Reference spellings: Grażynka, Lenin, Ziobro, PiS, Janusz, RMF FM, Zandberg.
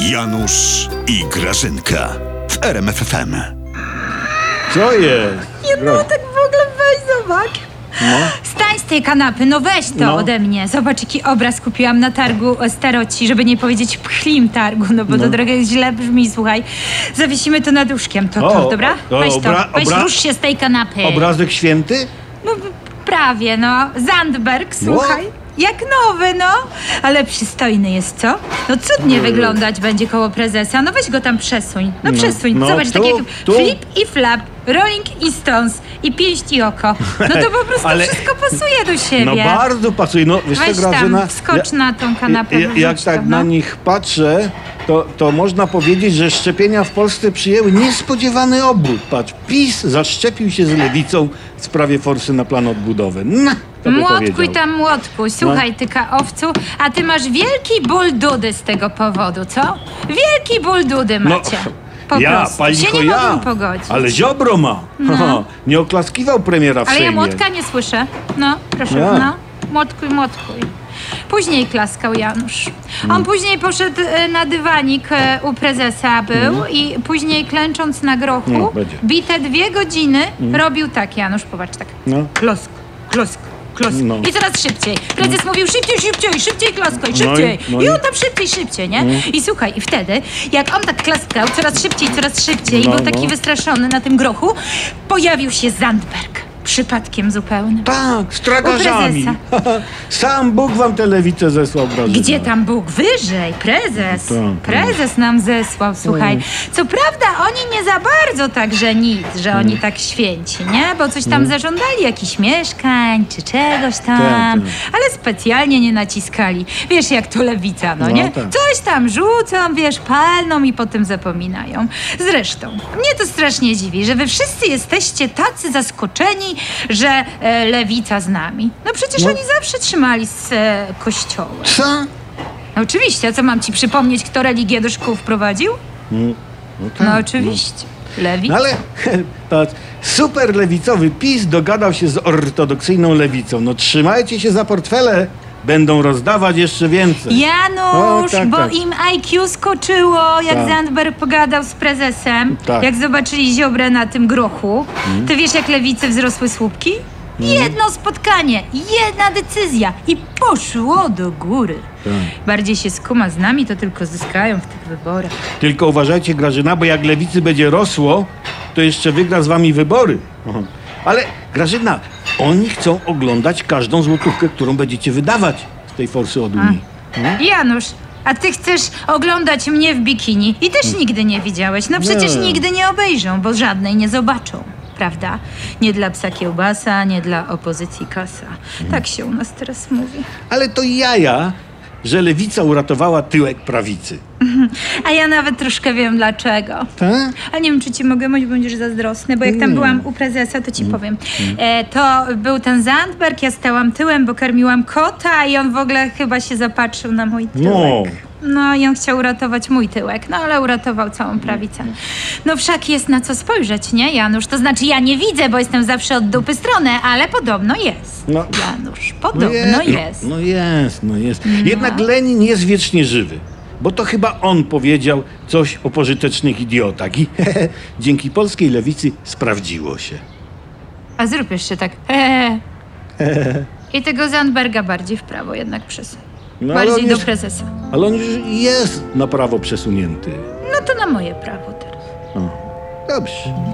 Janusz i Grażynka w RMF FM. Co jest? Jednotek w ogóle, weź zobacz. No. Stań z tej kanapy, no weź to ode mnie. Zobacz, jaki obraz kupiłam na targu staroci, żeby nie powiedzieć pchlim targu, no bo to trochę źle brzmi, słuchaj. Zawiesimy to nad łóżkiem, dobra? Weź to, rusz się z tej kanapy. Obrazek święty? No prawie, Zandberg, słuchaj. What? Jak nowy, ale przystojny jest, co? No cudnie wyglądać będzie koło prezesa, weź go tam przesuń, przesuń, zobacz, tak jak flip i flap, rolling i stones, i pięść i oko, to po prostu wszystko pasuje do siebie. No bardzo pasuje, wiesz, weź to, Grażyna, tam, wskocz na tą kanapę. Jak tak na nich patrzę, to można powiedzieć, że szczepienia w Polsce przyjęły niespodziewany obrót. Patrz, PiS zaszczepił się z lewicą w sprawie forsy na plan odbudowy. Młotkuj, słuchaj ty kaowcu, a ty masz wielki ból dudy z tego powodu, co? Wielki ból dudy macie. Ja się nie mogę pogodzić. Ale Ziobro ma. Nie oklaskiwał premiera w Sejmie. Ale ja młotka nie słyszę. Młotkuj. Później klaskał Janusz. On później poszedł na dywanik u prezesa był i później klęcząc na grochu, bite 2 godziny robił tak, Janusz, popatrz tak. Klosk. I coraz szybciej. Prezes mówił szybciej klaskaj, szybciej. I on tam szybciej, nie? I słuchaj, i wtedy, jak on tak klaskał coraz szybciej, był taki wystraszony na tym grochu, pojawił się Zandberg. Przypadkiem zupełnym. Tak, z tragarzami. Sam Bóg wam tę lewicę zesłał, Grażyna. Gdzie tam Bóg? Wyżej, prezes. Prezes nam zesłał, słuchaj. Co prawda oni nie za bardzo także nic, że oni tak święci, nie? Bo coś tam zażądali, jakichś mieszkań, czy czegoś tam. Ale specjalnie nie naciskali. Wiesz, jak to lewica, nie? Coś tam rzucą, wiesz, palną i potem zapominają. Zresztą, mnie to strasznie dziwi, że wy wszyscy jesteście tacy zaskoczeni, że lewica z nami. Przecież oni zawsze trzymali z kościołem. Co? Oczywiście, a co mam ci przypomnieć, kto religię do szkół wprowadził? Oczywiście. Lewica. Ale super lewicowy PiS dogadał się z ortodoksyjną lewicą. Trzymajcie się za portfele. Będą rozdawać jeszcze więcej. Janusz, im IQ skoczyło, jak Zandberg pogadał z prezesem, jak zobaczyli Ziobrę na tym grochu. Ty wiesz, jak lewicy wzrosły słupki? Jedno spotkanie, jedna decyzja i poszło do góry. Bardziej się skuma z nami, to tylko zyskają w tych wyborach. Tylko uważajcie, Grażyna, bo jak lewicy będzie rosło, to jeszcze wygra z wami wybory. Ale, Grażyna, oni chcą oglądać każdą złotówkę, którą będziecie wydawać z tej forsy od Unii. Janusz, a ty chcesz oglądać mnie w bikini i też nigdy nie widziałeś. Przecież nigdy nie obejrzą, bo żadnej nie zobaczą. Prawda? Nie dla psa kiełbasa, nie dla opozycji kasa. Tak się u nas teraz mówi. Ale to jaja, że lewica uratowała tyłek prawicy. A ja nawet troszkę wiem dlaczego. A nie wiem, czy ci mogę mówić, będziesz zazdrosny, bo jak tam byłam u prezesa, to ci powiem. To był ten Zandberg, ja stałam tyłem, bo karmiłam kota i on w ogóle chyba się zapatrzył na mój tyłek. I on chciał uratować mój tyłek, ale uratował całą prawicę. Wszak jest na co spojrzeć, nie, Janusz? To znaczy ja nie widzę, bo jestem zawsze od dupy strony, ale podobno jest. Janusz, podobno jest. Jest. Jednak Lenin jest wiecznie żywy. Bo to chyba on powiedział coś o pożytecznych idiotach i dzięki polskiej lewicy sprawdziło się. A zrób jeszcze tak i tego Zandberga bardziej w prawo jednak przesuń. Bardziej do prezesa. Ale on już jest na prawo przesunięty. To na moje prawo teraz. Dobrze.